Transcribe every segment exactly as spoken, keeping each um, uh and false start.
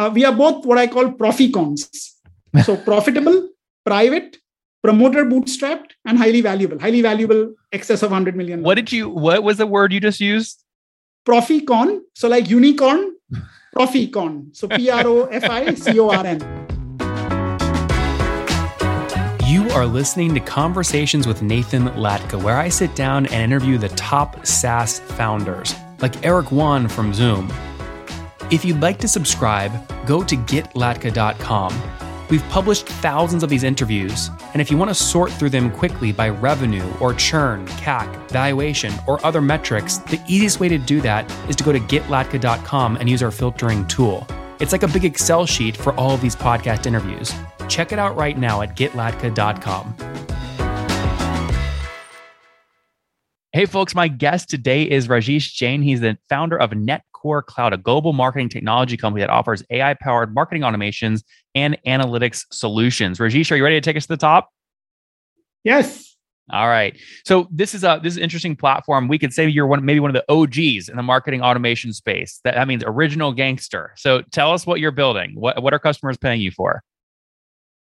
Uh, we are both what I call proficorns. So profitable, private, promoter bootstrapped, and highly valuable. Highly valuable, excess of one hundred million dollars. What did you, what was the word you just used? Proficorn. So like unicorn, proficorn. So P R O F I C O R N. You are listening to Conversations with Nathan Latka, where I sit down and interview the top SaaS founders, like Eric Wan from Zoom. If you'd like to subscribe, go to get latka dot com. We've published thousands of these interviews, and if you want to sort through them quickly by revenue or churn, C A C, valuation, or other metrics, the easiest way to do that is to go to get latka dot com and use our filtering tool. It's like a big Excel sheet for all of these podcast interviews. Check it out right now at get latka dot com. Hey folks, my guest today is Rajesh Jain. He's the founder of Net Core Cloud, a global marketing technology company that offers A I-powered marketing automations and analytics solutions. Rajesh, are you ready to take us to the top? Yes. All right. So this is a this is an interesting platform. We could say you're one, maybe one of the O Gs in the marketing automation space. That, that means original gangster. So tell us what you're building. What, what are customers paying you for?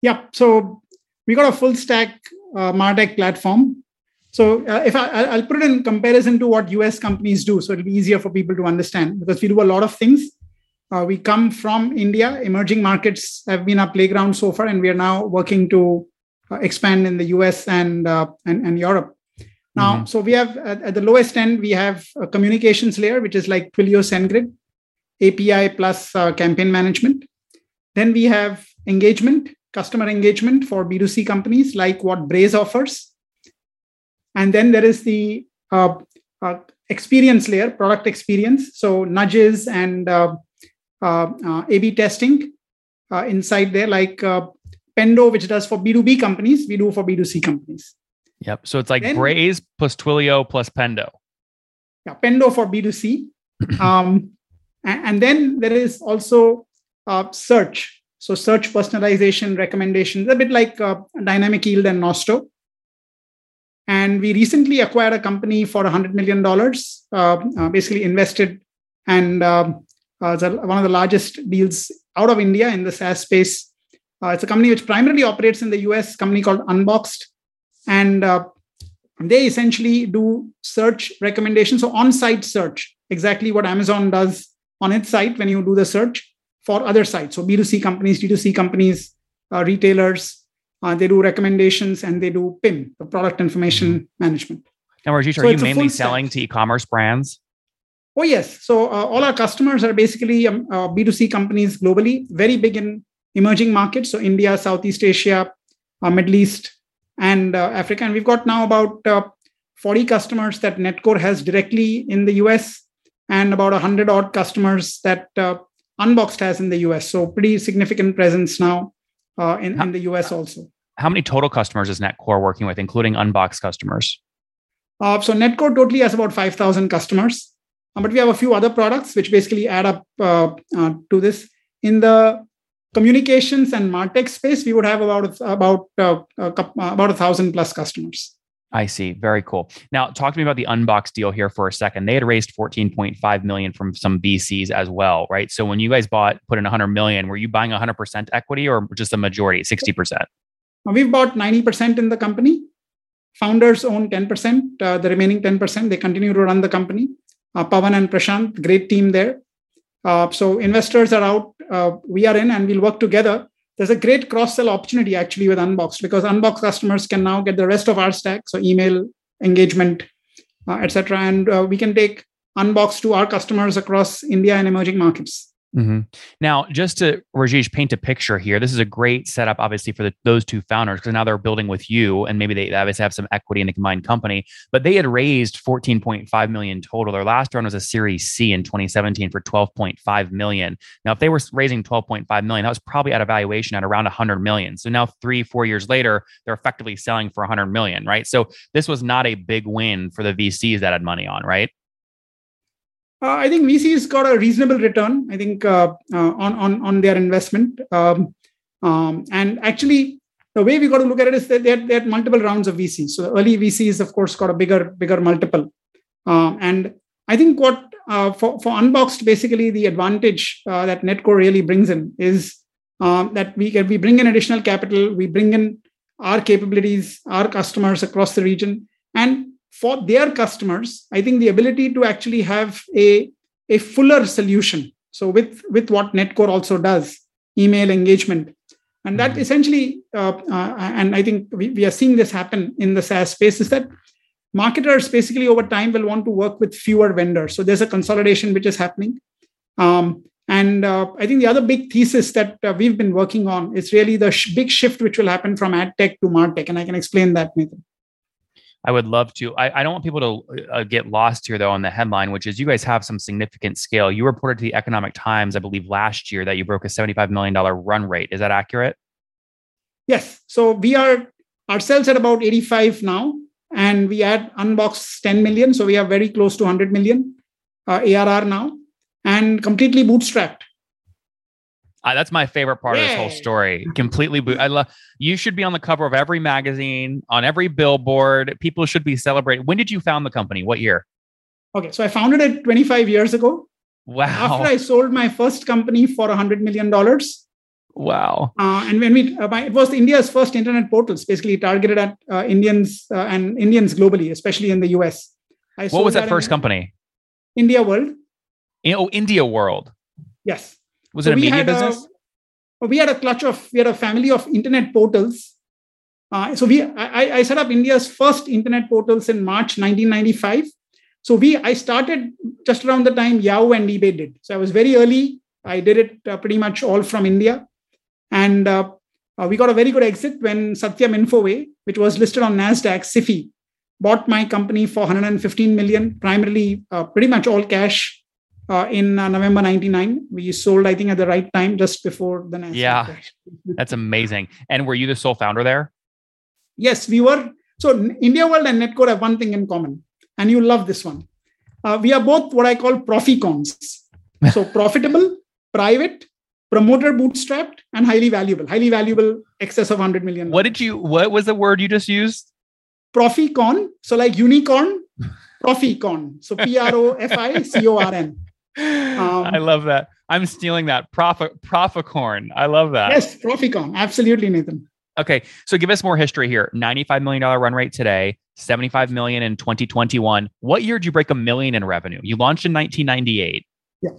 Yeah. So we got a full stack uh, MarTech platform. So uh, if I, I'll put it in comparison to what U S companies do. So it'll be easier for people to understand because we do a lot of things. Uh, we come from India. Emerging markets have been our playground so far, and we are now working to uh, expand in the U S and uh, and, and Europe. Now, mm-hmm. so we have at, at the lowest end, we have a communications layer, which is like Twilio SendGrid, A P I plus uh, campaign management. Then we have engagement, customer engagement for B two C companies like what Braze offers. And then there is the uh, uh, experience layer, product experience. So nudges and uh, Uh, uh, A B testing uh, inside there, like uh, Pendo, which does for B two B companies, we do for B two C companies. Yep. So it's like then, Braze plus Twilio plus Pendo. Yeah, Pendo for B two C. um, and, and then there is also uh, search. So search personalization, recommendations, a bit like uh, Dynamic Yield and Nosto. And we recently acquired a company for one hundred million dollars, uh, uh, basically invested and uh, Uh, it's a, one of the largest deals out of India in the SaaS space. Uh, it's a company which primarily operates in the U S, a company called Unboxed. And uh, they essentially do search recommendations. So on-site search, exactly what Amazon does on its site when you do the search for other sites. So B two C companies, D two C companies, uh, retailers, uh, they do recommendations and they do P I M, the product information management. Now, Rajesh, so are you mainly selling to e-commerce brands? Oh, yes. So uh, all our customers are basically um, uh, B two C companies globally, very big in emerging markets. So India, Southeast Asia, uh, Middle East, and uh, Africa. And we've got now about uh, forty customers that Netcore has directly in the U S and about one hundred odd customers that uh, Unboxed has in the U S. So pretty significant presence now uh, in, how, in the U S also. How many total customers is Netcore working with, including Unboxed customers? Uh, so Netcore totally has about five thousand customers. But we have a few other products which basically add up uh, uh, to this. In the communications and MarTech space, we would have about about uh, a couple, about a thousand plus customers. I see. Very cool. Now, talk to me about the Unboxed deal here for a second. They had raised fourteen point five million dollars from some V Cs as well, right? So when you guys bought, put in one hundred million dollars, were you buying one hundred percent equity or just a majority, sixty percent? We've bought ninety percent in the company. Founders own ten percent. Uh, the remaining ten percent, they continue to run the company. Uh, Pavan and Prashant, great team there. Uh, so investors are out, uh, we are in, and we'll work together. There's a great cross-sell opportunity actually with Unboxed because Unboxed customers can now get the rest of our stack, so email, engagement, uh, et cetera. And uh, we can take Unboxed to our customers across India and emerging markets. Mm-hmm. Now, just to, Rajesh, paint a picture here. This is a great setup, obviously, for the, those two founders, because now they're building with you, and maybe they obviously have some equity in the combined company, but they had raised fourteen point five million dollars total. Their last round was a Series C in twenty seventeen for twelve point five million dollars. Now, if they were raising twelve point five million dollars, that was probably at a valuation at around one hundred million dollars. So now three, four years later, they're effectively selling for one hundred million dollars, right? So this was not a big win for the V Cs that had money on, right? Uh, I think V C's got a reasonable return, I think, uh, uh, on, on, on their investment. Um, um, and actually, the way we got to look at it is that they had, they had multiple rounds of V Cs. So the early V Cs, of course, got a bigger, bigger multiple. Um, and I think what uh, for, for Unboxed, basically the advantage uh, that NetCore really brings in is um, that we can, we bring in additional capital, we bring in our capabilities, our customers across the region. And for their customers, I think the ability to actually have a, a fuller solution. So with, with what NetCore also does, email engagement. And that essentially, uh, uh, and I think we, we are seeing this happen in the SaaS space, is that marketers basically over time will want to work with fewer vendors. So there's a consolidation which is happening. Um, and uh, I think the other big thesis that uh, we've been working on is really the sh- big shift which will happen from ad tech to martech. And I can explain that, Nathan. I would love to. I, I don't want people to uh, get lost here, though, on the headline, which is you guys have some significant scale. You reported to the Economic Times, I believe, last year that you broke a seventy-five million dollars run rate. Is that accurate? Yes. So we are ourselves at about eighty-five now, and we add Unboxed ten million. So we are very close to one hundred million uh, A R R now, and completely bootstrapped. Uh, that's my favorite part Yay. of this whole story. Completely. Bo- I love, you should be on the cover of every magazine, on every billboard. People should be celebrating. When did you found the company? What year? Okay. So I founded it twenty-five years ago. Wow. After I sold my first company for one hundred million dollars. Wow. Uh, and when we, uh, it was India's first internet portals, basically targeted at uh, Indians uh, and Indians globally, especially in the U S. I what was that, that first in company? India World. Oh, India World. Yes. Was so it a media business? A, we had a clutch of, we had a family of internet portals. Uh, so we, I, I set up India's first internet portals in March nineteen ninety-five. So we, I started just around the time Yahoo and eBay did. So I was very early. I did it uh, pretty much all from India. And uh, uh, we got a very good exit when Satyam Infoway, which was listed on NASDAQ, Sify, bought my company for one hundred fifteen million, primarily uh, pretty much all cash. Uh, in uh, November ninety-nine, we sold, I think, at the right time, just before the next. Yeah, that's amazing. And were you the sole founder there? Yes, we were. So India World and NetCore have one thing in common, and you love this one. Uh, we are both what I call proficorns. So profitable, private, promoter bootstrapped, and highly valuable. Highly valuable, excess of one hundred million dollars. What did you? What was the word you just used? Proficorn. So like unicorn, proficorn. So P R O F I C O R N. Um, I love that. I'm stealing that. Profi- proficorn. I love that. Yes, proficorn. Absolutely, Nathan. Okay. So give us more history here. ninety-five million dollars run rate today, seventy-five million dollars in twenty twenty-one. What year did you break a million in revenue? You launched in nineteen ninety-eight. Yeah.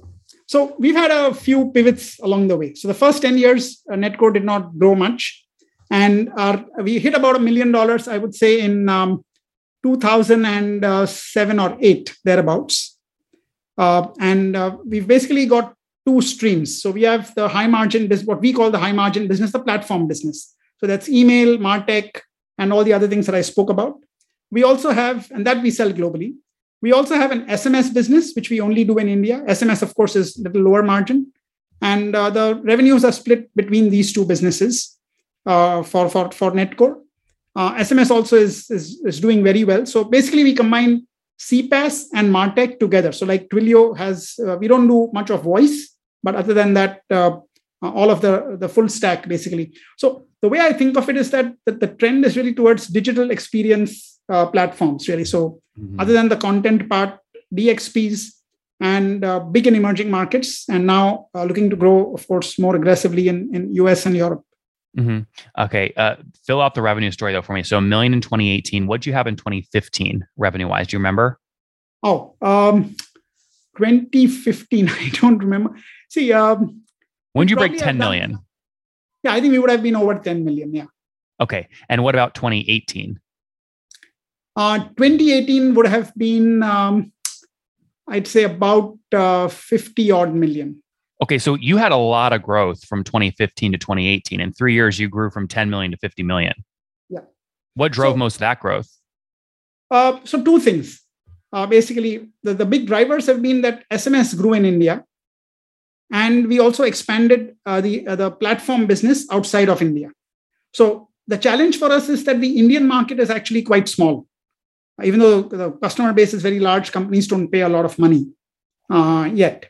So we've had a few pivots along the way. So the first ten years, uh, NetCore did not grow much. And our, we hit about a million dollars, I would say, in um, two thousand seven or eight, thereabouts. Uh, and uh, we've basically got two streams. So we have the high margin business, what we call the high margin business, the platform business. So that's email, martech, and all the other things that I spoke about. We also have, and that we sell globally. We also have an S M S business, which we only do in India. S M S, of course, is a little lower margin. And uh, the revenues are split between these two businesses uh, for, for, for NetCore. Uh, S M S also is, is, is doing very well. So basically we combine C PaaS and martech together. So like Twilio has, uh, we don't do much of voice, but other than that, uh, all of the, the full stack basically. So the way I think of it is that, that the trend is really towards digital experience uh, platforms really. So mm-hmm. other than the content part, D X Ps and uh, big and emerging markets, and now uh, looking to grow, of course, more aggressively in, in U S and Europe. Mm-hmm. Okay. Uh, fill out the revenue story though for me. So a million in twenty eighteen, what'd you have in twenty fifteen revenue wise? Do you remember? Oh, um, twenty fifteen. I don't remember. See, um, when did you break ten million? Done, yeah. I think we would have been over ten million. Yeah. Okay. And what about twenty eighteen? Uh, twenty eighteen would have been, um, I'd say about, uh, fifty odd million. Okay, so you had a lot of growth from twenty fifteen to twenty eighteen. In three years, you grew from ten million to fifty million. Yeah. What drove so, most of that growth? Uh, so two things. Uh, basically, the, the big drivers have been that S M S grew in India. And we also expanded uh, the, uh, the platform business outside of India. So the challenge for us is that the Indian market is actually quite small. Uh, even though the customer base is very large, companies don't pay a lot of money uh, yet.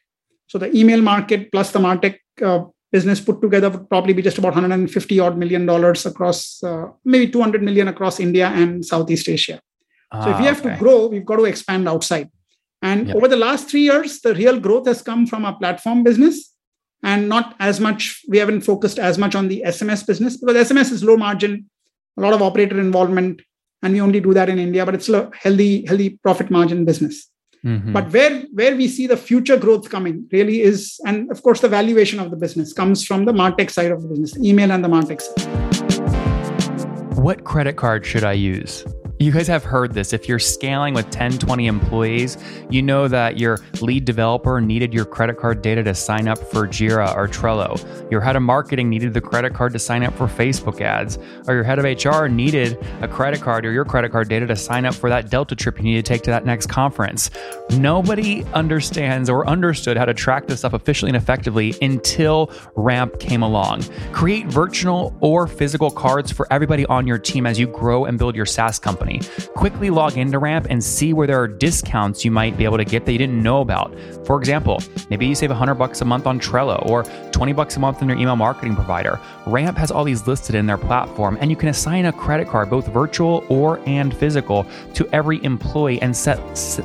So the email market plus the martech uh, business put together would probably be just about one hundred fifty odd million dollars across, uh, maybe two hundred million across India and Southeast Asia. Ah, so if we have okay. to grow, we've got to expand outside. And yeah. over the last three years, the real growth has come from our platform business and not as much. We haven't focused as much on the S M S business because S M S is low margin, a lot of operator involvement. And we only do that in India, but it's a healthy, healthy profit margin business. Mm-hmm. But where, where we see the future growth coming really is, and of course, the valuation of the business comes from the MarTech side of the business, email and the MarTech side. What credit card should I use? You guys have heard this. If you're scaling with ten, twenty employees, you know that your lead developer needed your credit card data to sign up for Jira or Trello. Your head of marketing needed the credit card to sign up for Facebook ads, or your head of H R needed a credit card or your credit card data to sign up for that Delta trip you need to take to that next conference. Nobody understands or understood how to track this stuff efficiently and effectively until Ramp came along. Create virtual or physical cards for everybody on your team as you grow and build your SaaS company. Quickly log into Ramp and see where there are discounts you might be able to get that you didn't know about. For example, maybe you save one hundred bucks a month on Trello or twenty bucks a month on your email marketing provider. Ramp has all these listed in their platform, and you can assign a credit card, both virtual or and physical, to every employee and set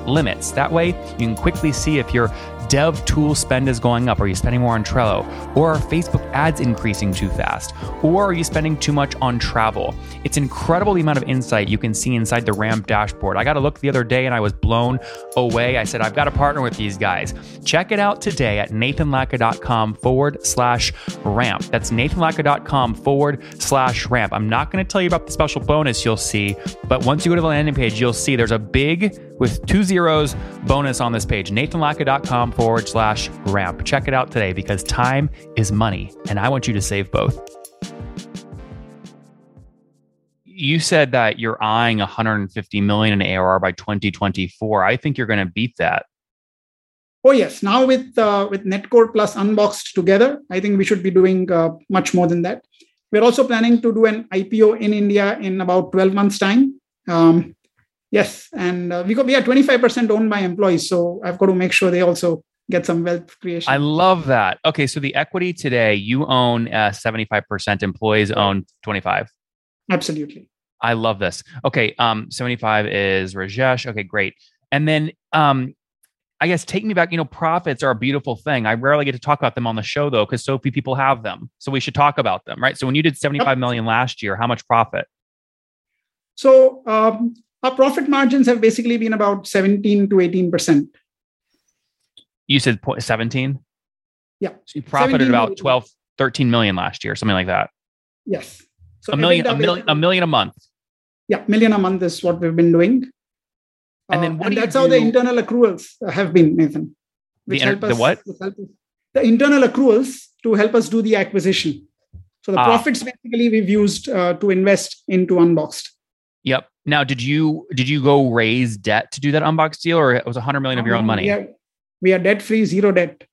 limits. That way, you can quickly see if your dev tool spend is going up. Are you spending more on Trello? Or are Facebook ads increasing too fast? Or are you spending too much on travel? It's incredible the amount of insight you can see inside the Ramp dashboard. I got a look the other day and I was blown away. I said, I've got to partner with these guys. Check it out today at nathanlacka.com forward slash ramp. That's nathanlacka.com forward slash ramp. I'm not going to tell you about the special bonus you'll see, but once you go to the landing page, you'll see there's a big with two zeros bonus on this page, nathanlacka.com forward slash ramp. Check it out today because time is money and I want you to save both. You said that you're eyeing one hundred fifty million in A R R by twenty twenty-four. I think you're going to beat that. Oh yes, now with uh, with Net Core plus Unboxed together, I think we should be doing uh, much more than that. We're also planning to do an I P O in India in about twelve months' time. Um, yes, and uh, we, got, we are twenty-five percent owned by employees, so I've got to make sure they also get some wealth creation. I love that. Okay, so the equity today, you own uh, seventy-five percent, employees own twenty-five. Absolutely. I love this. Okay. Um, seventy-five is Rajesh. Okay, great. And then um, I guess take me back. You know, profits are a beautiful thing. I rarely get to talk about them on the show though, because so few people have them. So we should talk about them, right? So when you did seventy-five million last year, how much profit? So um, our profit margins have basically been about seventeen to eighteen percent. You said seventeen? Yeah. So you profited about twelve, thirteen million last year, something like that. Yes. So a million, a million, a million a month. Yeah, million a month is what we've been doing. And uh, then what and do that's you how do? The internal accruals have been, Nathan. Which the, inter- help us, the what? Help us, the internal accruals to help us do the acquisition. So the ah. profits basically we've used uh, to invest into Unboxed. Yep. Now, did you did you go raise debt to do that Unboxed deal, or it was one hundred million of your own money? We are, we are debt free, zero debt.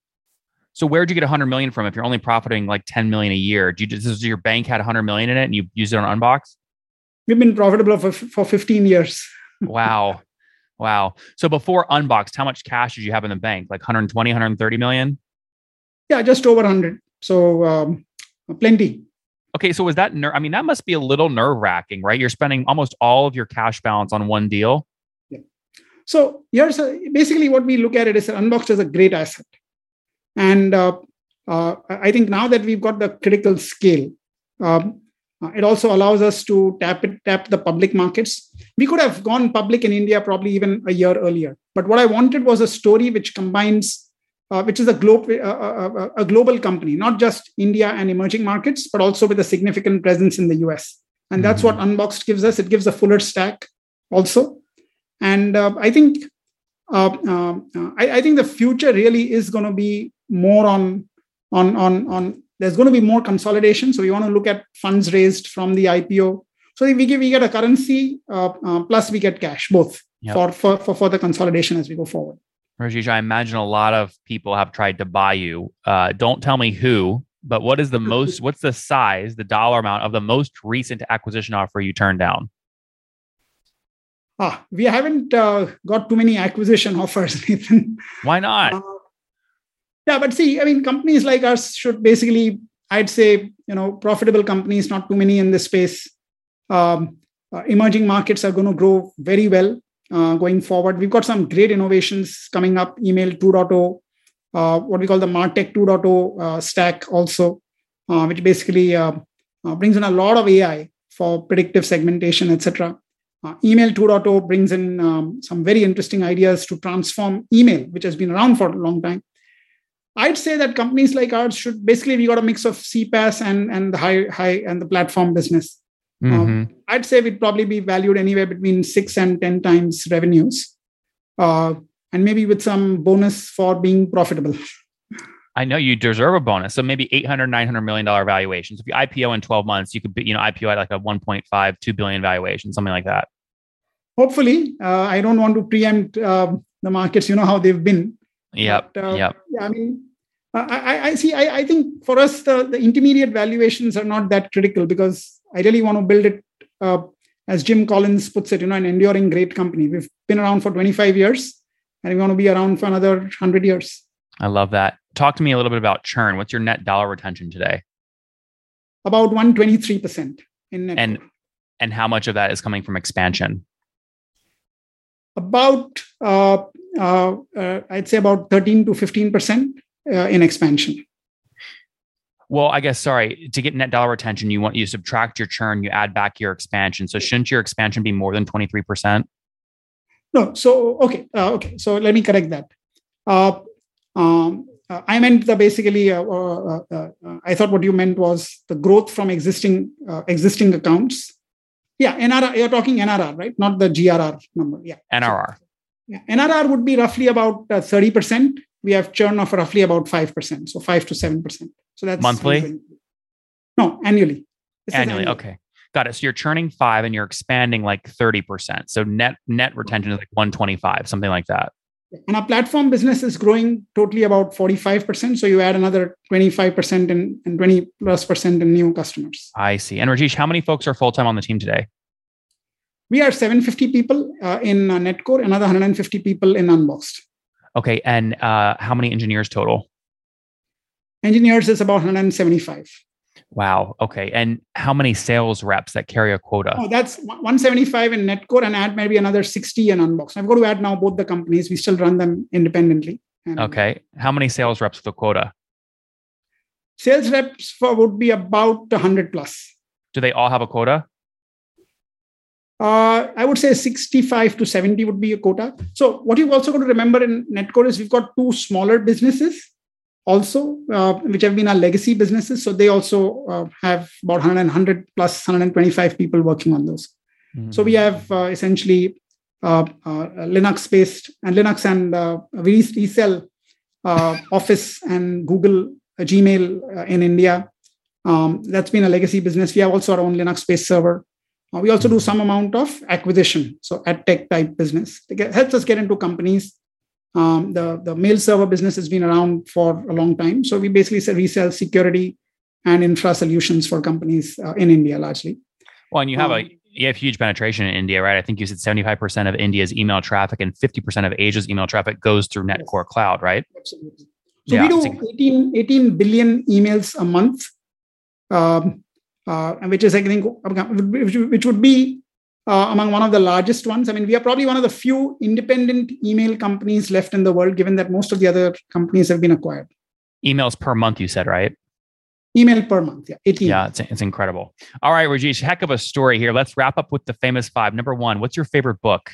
So where'd you get one hundred million from if you're only profiting like ten million a year? Do you just, does your bank had one hundred million in it and you used it on Unboxed? We've been profitable for for fifteen years. Wow. Wow. So before Unboxed, how much cash did you have in the bank? Like one hundred twenty, one hundred thirty million? Yeah, just over one hundred. So um, plenty. Okay. So was that, ner- I mean, that must be a little nerve wracking, right? You're spending almost all of your cash balance on one deal. Yeah. So here's a, basically what we look at it is that Unboxed is a great asset. And uh, uh, I think now that we've got the critical scale, um, it also allows us to tap it, tap the public markets. We could have gone public in India probably even a year earlier. But what I wanted was a story which combines, uh, which is a, glo- a, a, a global company, not just India and emerging markets, but also with a significant presence in the U S. And that's mm-hmm. what Unboxed gives us. It gives a fuller stack also. And uh, I think uh, uh, I, I think the future really is going to be more on, on, on, on, there's going to be more consolidation. So we want to look at funds raised from the I P O. So we give, we get a currency, uh, uh, plus we get cash, both yep. for, for, for, for the consolidation as we go forward. Rajesh, I imagine a lot of people have tried to buy you. Uh, don't tell me who, but what is the most, what's the size, the dollar amount of the most recent acquisition offer you turned down? Ah, we haven't uh, got too many acquisition offers, Nathan. Why not? Uh, Yeah, but see, I mean, companies like us should basically, I'd say, you know, profitable companies, not too many in this space. Um, uh, emerging markets are going to grow very well. uh, going forward. We've got some great innovations coming up, email two point oh, uh, what we call the MarTech two point oh uh, stack also, uh, which basically uh, uh, brings in a lot of A I for predictive segmentation, et cetera. Uh, email two point oh brings in um, some very interesting ideas to transform email, which has been around for a long time. I'd say that companies like ours should basically, we got a mix of C PaaS and, and the high, high and the platform business. Mm-hmm. Uh, I'd say we'd probably be valued anywhere between six and ten times revenues, uh, and maybe with some bonus for being profitable. I know you deserve a bonus. So maybe eight hundred, nine hundred million dollars valuations. If you I P O in twelve months, you could be, you know, I P O at like a one point five, two billion valuation, something like that. Hopefully. Uh, I don't want to preempt uh, the markets. You know how they've been. Yep. But, uh, yep. Yeah. I mean, I, I see, I, I think for us, the, the intermediate valuations are not that critical because I really want to build it, uh, as Jim Collins puts it, you know, an enduring great company. We've been around for twenty-five years and we want to be around for another one hundred years. I love that. Talk to me a little bit about churn. What's your net dollar retention today? About one hundred twenty-three percent in net. And, and how much of that is coming from expansion? About, uh, uh, uh, I'd say about thirteen to fifteen percent uh, in expansion. Well, I guess, sorry, to get net dollar retention, you want you subtract your churn, you add back your expansion. So shouldn't your expansion be more than twenty-three percent? No. So, okay. Uh, okay. So let me correct that. Uh, um, Uh, I meant the basically, uh, uh, uh, uh, I thought what you meant was the growth from existing uh, existing accounts. Yeah, N R R, you're talking N R R, right? Not the G R R number. Yeah, N R R. So, yeah, N R R would be roughly about uh, thirty percent. We have churn of roughly about five percent. So five to seven percent. So that's monthly? one hundred twenty No, annually. This annually, annually, okay. Got it. So you're churning five and you're expanding like thirty percent. So net net retention is like one twenty-five, something like that. And our platform business is growing totally about forty-five percent. So you add another twenty-five percent and, and twenty plus percent in new customers. I see. And Rajesh, how many folks are full-time on the team today? We are seven hundred fifty people uh, in uh, Net Core, another one hundred fifty people in Unboxed. Okay. And uh, how many engineers total? Engineers is about one hundred seventy-five. Wow. Okay. And how many sales reps that carry a quota? Oh, that's one hundred seventy-five in Netcore and add maybe another sixty in Unboxed. I've got to add now both the companies. We still run them independently. And okay. How many sales reps with a quota? Sales reps for, would be about one hundred plus. Do they all have a quota? Uh, I would say sixty-five to seventy would be a quota. So what you've also got to remember in Netcore is we've got two smaller businesses also, uh, which have been our legacy businesses. So they also uh, have about one hundred plus one hundred twenty-five people working on those. Mm-hmm. So we have uh, essentially uh, uh, Linux-based and Linux and uh, we resell uh, Office and Google, uh, Gmail uh, in India. Um, that's been a legacy business. We have also our own Linux-based server. Uh, we also do some amount of acquisition. So ad tech type business. It helps us get into companies. Um, the, the mail server business has been around for a long time. So we basically resell security and infra solutions for companies uh, in India largely. Well, and you have um, a you have huge penetration in India, right? I think you said seventy-five percent of India's email traffic and fifty percent of Asia's email traffic goes through Net Core Cloud, right? Absolutely. So yeah, we do eighteen, eighteen billion emails a month, um, uh, which is, I think, which would be Uh, among one of the largest ones. I mean, we are probably one of the few independent email companies left in the world, given that most of the other companies have been acquired. Emails per month, you said, right? Email per month, yeah. eighteen. Yeah, it's, it's incredible. All right, Rajesh, heck of a story here. Let's wrap up with the famous five. Number one, what's your favorite book?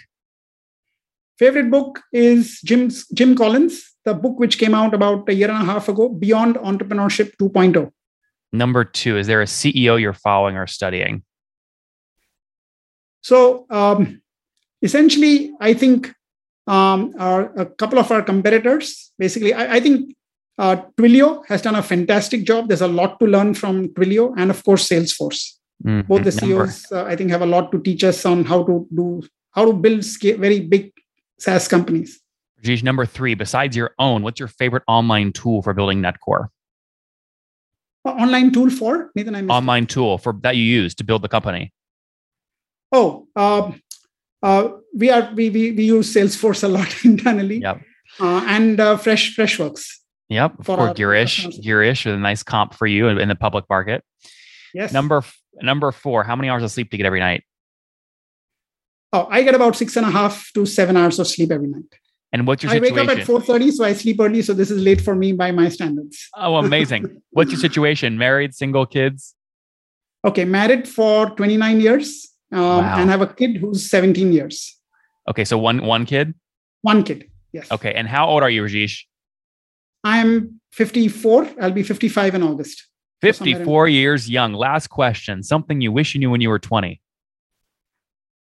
Favorite book is Jim's, Jim Collins, the book which came out about a year and a half ago, Beyond Entrepreneurship two point oh. Number two, is there a C E O you're following or studying? So um, essentially, I think um, our, a couple of our competitors, basically, I, I think uh, Twilio has done a fantastic job. There's a lot to learn from Twilio and, of course, Salesforce. Mm-hmm. Both the C E Os, uh, I think, have a lot to teach us on how to do how to build scale, very big SaaS companies. Rajesh, number three, besides your own, what's your favorite online tool for building Netcore? Uh, online tool for? Nathan, I missed online it. Tool for that you use to build the company. Oh, uh, uh, we are we, we we use Salesforce a lot internally, yep. uh, and uh, Fresh Freshworks. Yep, for, for Girish, Girish with a nice comp for you in, in the public market. Yes. Number f- number four. How many hours of sleep do you get every night? Oh, I get about six and a half to seven hours of sleep every night. And what's your situation? I wake up at four thirty, so I sleep early. So this is late for me by my standards. Oh, amazing. What's your situation? Married, single, kids? Okay, married for twenty-nine years um, wow. and have a kid who's seventeen years. Okay, so one one kid? One kid, yes. Okay, and how old are you, Rajesh? I'm fifty-four. I'll be fifty-five in August. fifty-four years young. Last question. Something you wish you knew when you were twenty.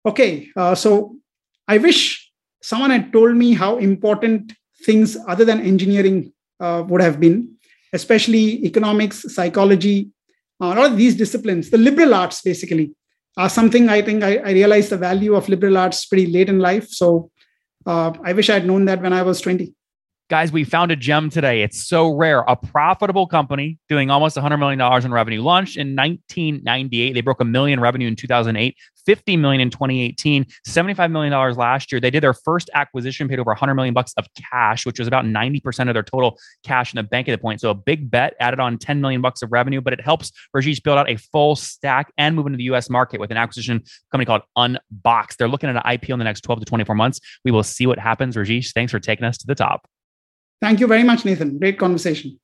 Okay, uh, so I wish someone had told me how important things other than engineering uh, would have been, especially economics, psychology, uh, all of these disciplines, the liberal arts basically, are something I think I, I realized the value of liberal arts pretty late in life. So uh, I wish I had known that when I was twenty. Guys, we found a gem today. It's so rare. A profitable company doing almost one hundred million dollars in revenue, launched in nineteen ninety-eight. They broke a million revenue in two thousand eight, fifty million in twenty eighteen, seventy-five million dollars last year. They did their first acquisition, paid over one hundred million bucks of cash, which was about ninety percent of their total cash in the bank at the point. So a big bet, added on ten million bucks of revenue, but it helps Rajesh build out a full stack and move into the U S market with an acquisition company called Unboxed. They're looking at an I P O in the next twelve to twenty-four months. We will see what happens. Rajesh, thanks for taking us to the top. Thank you very much, Nathan. Great conversation.